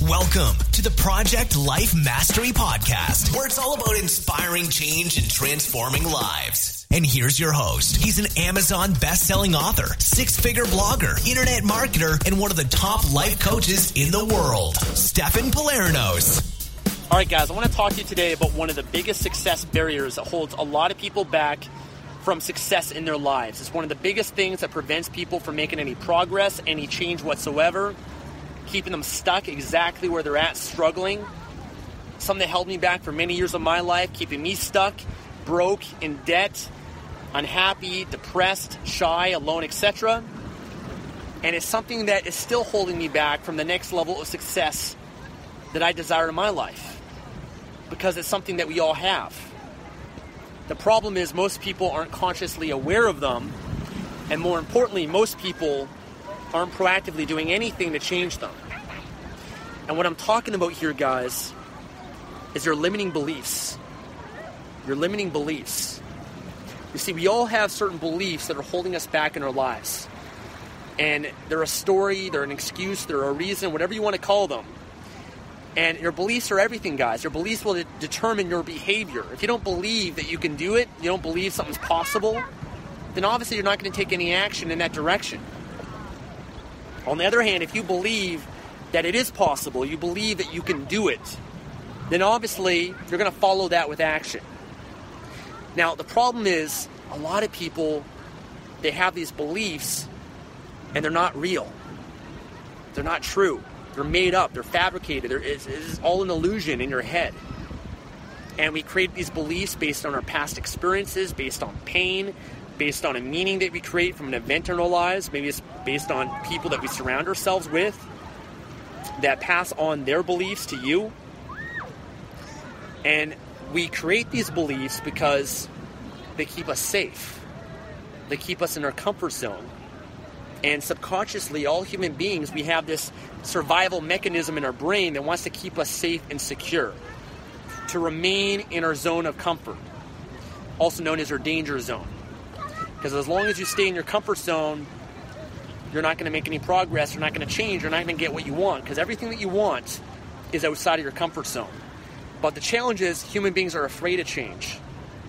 Welcome to the Project Life Mastery Podcast, where it's all about inspiring change and transforming lives. And here's your host. He's an Amazon best-selling author, six-figure blogger, internet marketer, and one of the top life coaches in the world, Stefan Palerinos. All right, guys, I want to talk to you today about one of the biggest success barriers that holds a lot of people back from success in their lives. It's one of the biggest things that prevents people from making any progress, any change whatsoever, keeping them stuck exactly where they're at, struggling. Something that held me back for many years of my life, keeping me stuck, broke, in debt, unhappy, depressed, shy, alone, etc. And it's something that is still holding me back from the next level of success that I desire in my life, because it's something that we all have. The problem is most people aren't consciously aware of them, and more importantly, most people aren't proactively doing anything to change them. And what I'm talking about here, guys, is your limiting beliefs. Your limiting beliefs. You see, we all have certain beliefs that are holding us back in our lives. And they're a story, they're an excuse, they're a reason, whatever you want to call them. And your beliefs are everything, guys. Your beliefs will determine your behavior. If you don't believe that you can do it, you don't believe something's possible, then obviously you're not going to take any action in that direction. On the other hand, if you believe that it is possible, you believe that you can do it, then obviously you're going to follow that with action. Now, the problem is a lot of people, they have these beliefs and they're not real. They're not true. They're made up. They're fabricated. It's all an illusion in your head. And we create these beliefs based on our past experiences, based on pain, based on a meaning that we create from an event in our lives. Maybe it's based on people that we surround ourselves with that pass on their beliefs to you. And we create these beliefs because they keep us safe. They keep us in our comfort zone. And subconsciously, all human beings, we have this survival mechanism in our brain that wants to keep us safe and secure, to remain in our zone of comfort, also known as our danger zone. Because as long as you stay in your comfort zone, you're not going to make any progress, you're not going to change, you're not going to get what you want, because everything that you want is outside of your comfort zone. But the challenge is human beings are afraid of change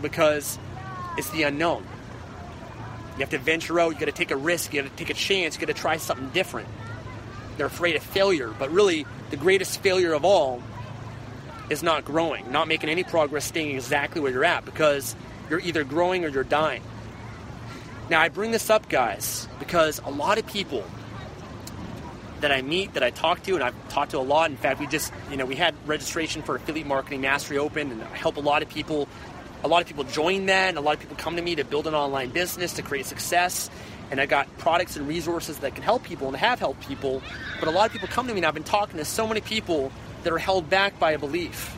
because it's the unknown. You have to venture out, you got to take a risk, you got to take a chance, you got to try something different. They're afraid of failure, but really the greatest failure of all is not growing, not making any progress, staying exactly where you're at, because you're either growing or you're dying. Now, I bring this up, guys, because a lot of people that I meet, that I talk to, and I've talked to a lot. In fact, we just, we had registration for Affiliate Marketing Mastery open, and I help a lot of people. A lot of people join that, and a lot of people come to me to build an online business, to create success. And I got products and resources that can help people and have helped people. But a lot of people come to me, and I've been talking to so many people that are held back by a belief.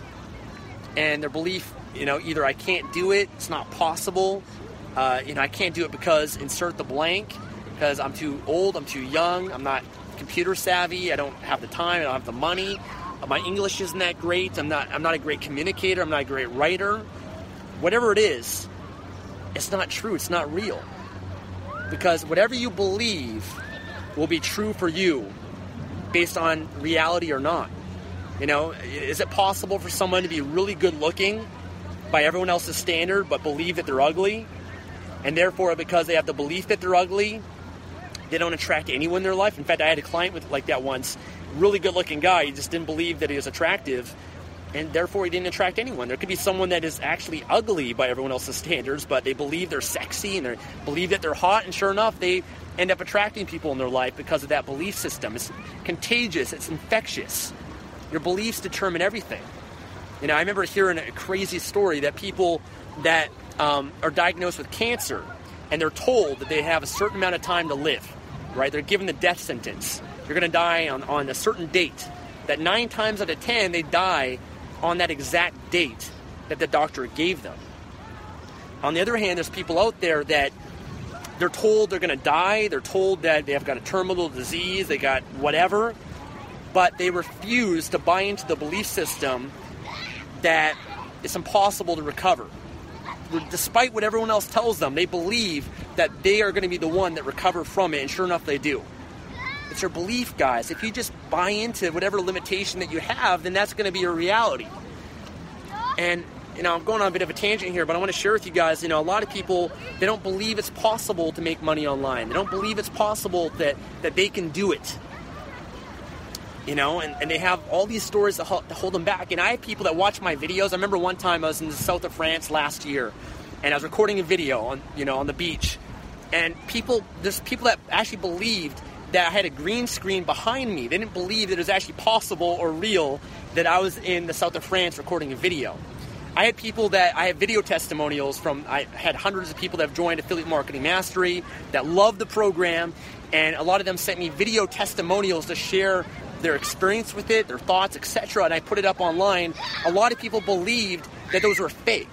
And their belief, either I can't do it, it's not possible, I can't do it because insert the blank, because I'm too old, I'm too young, I'm not computer savvy, I don't have the time, I don't have the money, my English isn't that great, I'm not a great communicator, I'm not a great writer. Whatever it is, it's not true, it's not real. Because whatever you believe will be true for you based on reality or not. Is it possible for someone to be really good looking by everyone else's standard but believe that they're ugly? And therefore, because they have the belief that they're ugly, they don't attract anyone in their life. In fact, I had a client like that once. really good-looking guy. He just didn't believe that he was attractive, and therefore he didn't attract anyone. There could be someone that is actually ugly by everyone else's standards, but they believe they're sexy and they believe that they're hot, and sure enough, they end up attracting people in their life because of that belief system. It's contagious. It's infectious. Your beliefs determine everything. You know, I remember hearing a crazy story that people that are diagnosed with cancer, and they're told that they have a certain amount of time to live, right? They're given the death sentence. You're going to die on a certain date. That 9 times out of 10, they die on that exact date that the doctor gave them. On the other hand, there's people out there that they're told they're going to die. They're told that they've got a terminal disease. They got whatever. But they refuse to buy into the belief system that it's impossible to recover. Despite what everyone else tells them, they believe that they are going to be the one that recover from it, and sure enough, they do. It's your belief, guys. If you just buy into whatever limitation that you have, then that's going to be your reality. And, you know, I'm going on a bit of a tangent here, but I want to share with you guys, you know, a lot of people, they don't believe it's possible to make money online. They don't believe it's possible that they can do it. You know, and they have all these stories that hold them back. And I have people that watch my videos. I remember one time I was in the south of France last year, and I was recording a video on the beach. And there's people that actually believed that I had a green screen behind me. They didn't believe that it was actually possible or real that I was in the south of France recording a video. I had video testimonials from, I had hundreds of people that have joined Affiliate Marketing Mastery that love the program. And a lot of them sent me video testimonials to share their experience with it, their thoughts, etc. And I put it up online. A lot of people believed that those were fake,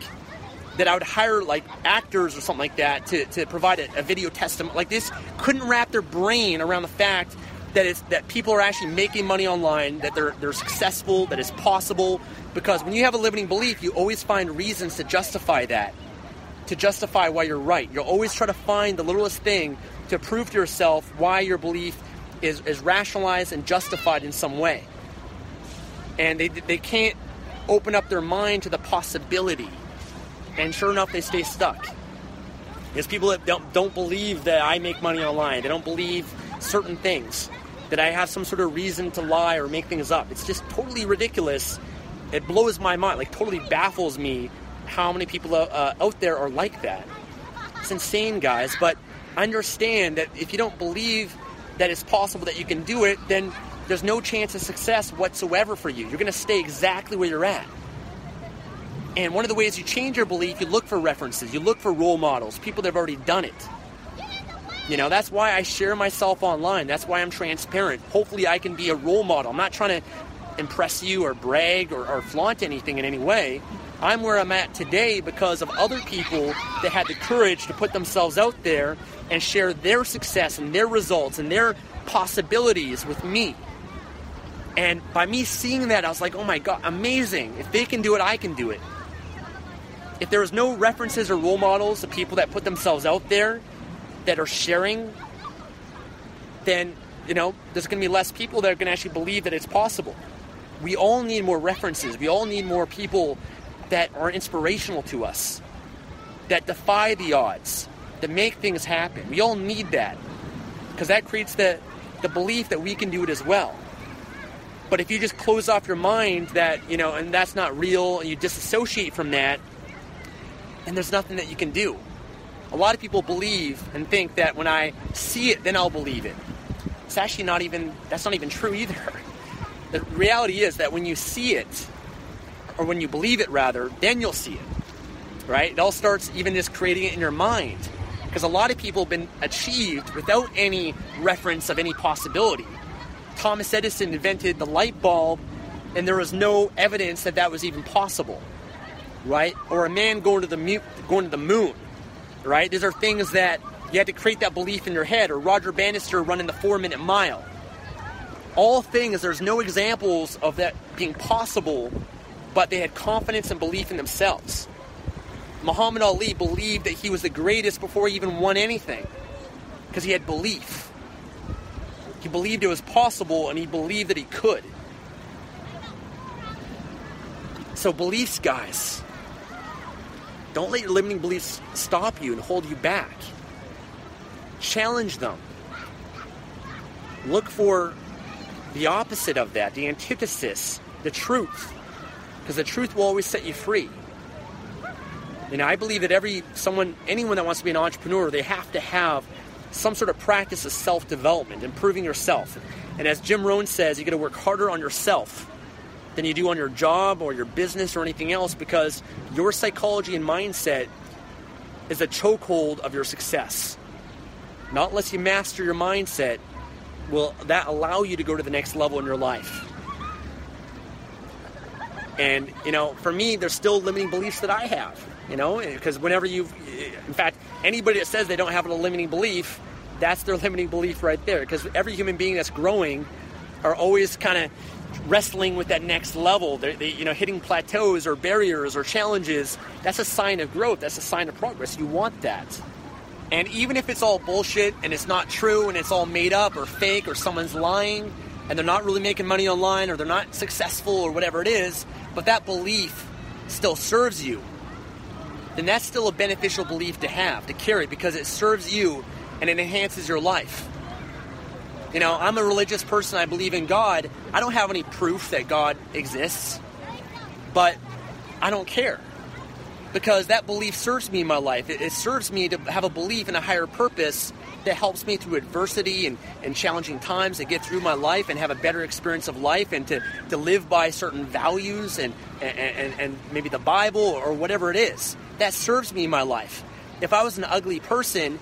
that I would hire like actors or something like that to provide a video testimony. Like, this couldn't wrap their brain around the fact that people are actually making money online, that they're successful, that it's possible. Because when you have a limiting belief, you always find reasons to justify that, to justify why you're right. You'll always try to find the littlest thing to prove to yourself why your belief is rationalized and justified in some way. And they can't open up their mind to the possibility. And sure enough, they stay stuck. There's people that don't believe that I make money online. They don't believe certain things, that I have some sort of reason to lie or make things up. It's just totally ridiculous. It blows my mind, like totally baffles me how many people out there are like that. It's insane, guys. But understand that if you don't believe that it's possible that you can do it, then there's no chance of success whatsoever for you. You're going to stay exactly where you're at. And one of the ways you change your belief, you look for references, you look for role models, people that have already done it. You know, that's why I share myself online. That's why I'm transparent. Hopefully I can be a role model. I'm not trying to impress you or brag or flaunt anything in any way. I'm where I'm at today because of other people that had the courage to put themselves out there and share their success and their results and their possibilities with me. And by me seeing that, I was like, oh my God, amazing. If they can do it, I can do it. If there was no references or role models of people that put themselves out there that are sharing, then, you know, there's going to be less people that are going to actually believe that it's possible. We all need more references. We all need more people that are inspirational to us, that defy the odds, that make things happen. We all need that, because that creates the belief that we can do it as well. But if you just close off your mind that, you know, and that's not real, and you disassociate from that, then there's nothing that you can do. A lot of people believe and think that when I see it, then I'll believe it. It's actually that's not even true either. The reality is that when you see it, or when you believe it rather, then you'll see it, right? It all starts even just creating it in your mind, because a lot of people have been achieved without any reference of any possibility. Thomas Edison invented the light bulb, and there was no evidence that that was even possible, right? Or a man going to the moon, right? These are things that you had to create that belief in your head, or Roger Bannister running the 4-minute mile. All things, there's no examples of that being possible, but they had confidence and belief in themselves. Muhammad Ali believed that he was the greatest before he even won anything, because he had belief. He believed it was possible, and he believed that he could. So beliefs, guys. Don't let your limiting beliefs stop you and hold you back. Challenge them. Look for the opposite of that, the antithesis, the truth, because the truth will always set you free. And I believe that anyone that wants to be an entrepreneur, they have to have some sort of practice of self-development, improving yourself. And as Jim Rohn says, you got to work harder on yourself than you do on your job or your business or anything else, because your psychology and mindset is a chokehold of your success. Not unless you master your mindset will that allow you to go to the next level in your life. And, for me, there's still limiting beliefs that I have, because in fact, anybody that says they don't have a limiting belief, that's their limiting belief right there. Because every human being that's growing are always kind of wrestling with that next level. They're hitting plateaus or barriers or challenges. That's a sign of growth. That's a sign of progress. You want that. And even if it's all bullshit and it's not true and it's all made up or fake or someone's lying and they're not really making money online or they're not successful or whatever it is, but that belief still serves you, then that's still a beneficial belief to have, to carry, because it serves you and it enhances your life. I'm a religious person. I believe in God. I don't have any proof that God exists, but I don't care, because that belief serves me in my life. It serves me to have a belief in a higher purpose that helps me through adversity and challenging times, to get through my life and have a better experience of life, and to live by certain values and maybe the Bible or whatever it is. That serves me in my life. If I was an ugly person,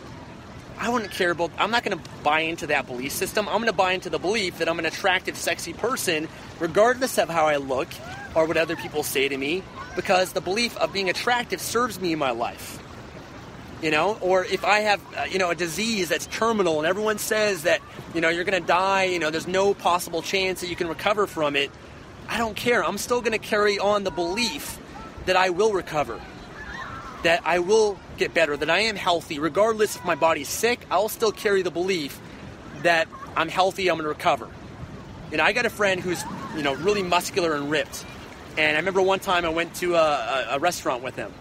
I wouldn't care about. I'm not going to buy into that belief system. I'm going to buy into the belief that I'm an attractive, sexy person, regardless of how I look or what other people say to me, because the belief of being attractive serves me in my life. Or if I have, a disease that's terminal and everyone says that, you're going to die, there's no possible chance that you can recover from it, I don't care. I'm still going to carry on the belief that I will recover, that I will get better, that I am healthy. Regardless if my body's sick, I'll still carry the belief that I'm healthy, I'm going to recover. I got a friend who's, really muscular and ripped. And I remember one time I went to a restaurant with him,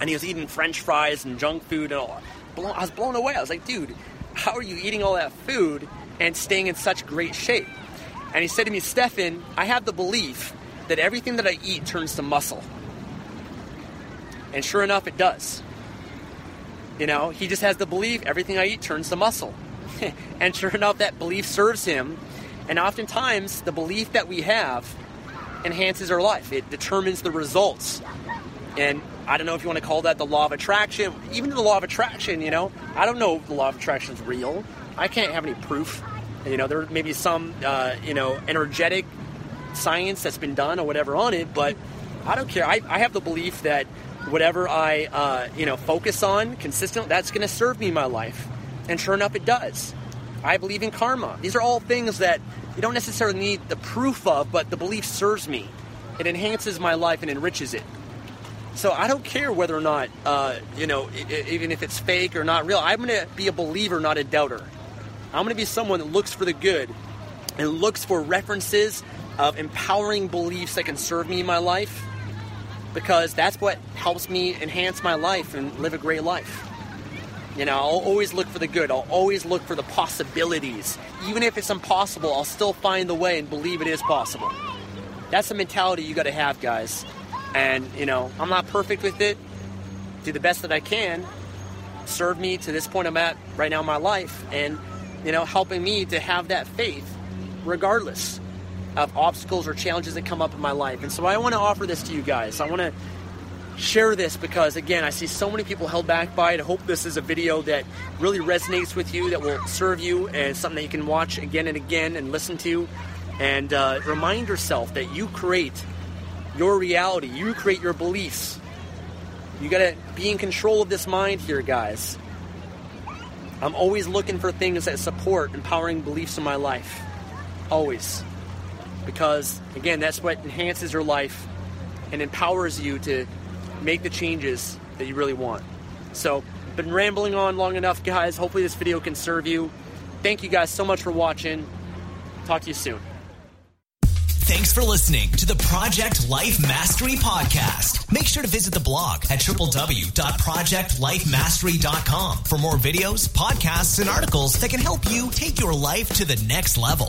and he was eating French fries and junk food and all. I was blown away. I was like, dude, how are you eating all that food and staying in such great shape? And he said to me, Stefan, I have the belief that everything that I eat turns to muscle. And sure enough, it does. He just has the belief everything I eat turns to muscle. And sure enough, that belief serves him. And oftentimes, the belief that we have enhances our life. It determines the results. And I don't know if you want to call that the law of attraction. Even the law of attraction, I don't know if the law of attraction is real. I can't have any proof. There may be some, energetic science that's been done or whatever on it, but I don't care. I have the belief that whatever I, focus on consistently, that's going to serve me in my life. And sure enough, it does. I believe in karma. These are all things that you don't necessarily need the proof of, but the belief serves me. It enhances my life and enriches it. So I don't care whether or not, even if it's fake or not real, I'm going to be a believer, not a doubter. I'm going to be someone that looks for the good and looks for references of empowering beliefs that can serve me in my life, because that's what helps me enhance my life and live a great life. I'll always look for the good. I'll always look for the possibilities. Even if it's impossible, I'll still find the way and believe it is possible. That's the mentality you got to have, guys. And, I'm not perfect with it. Do the best that I can. Serve me to this point I'm at right now in my life. And, helping me to have that faith regardless of obstacles or challenges that come up in my life. And so I want to offer this to you guys. I want to share this because, again, I see so many people held back by it. I hope this is a video that really resonates with you, that will serve you, and something that you can watch again and again and listen to. And remind yourself that you create your reality. You create your beliefs. You got to be in control of this mind here, guys. I'm always looking for things that support empowering beliefs in my life. Always. Because, again, that's what enhances your life and empowers you to make the changes that you really want. So, I've been rambling on long enough, guys. Hopefully this video can serve you. Thank you guys so much for watching. Talk to you soon. Thanks for listening to the Project Life Mastery Podcast. Make sure to visit the blog at www.projectlifemastery.com for more videos, podcasts, and articles that can help you take your life to the next level.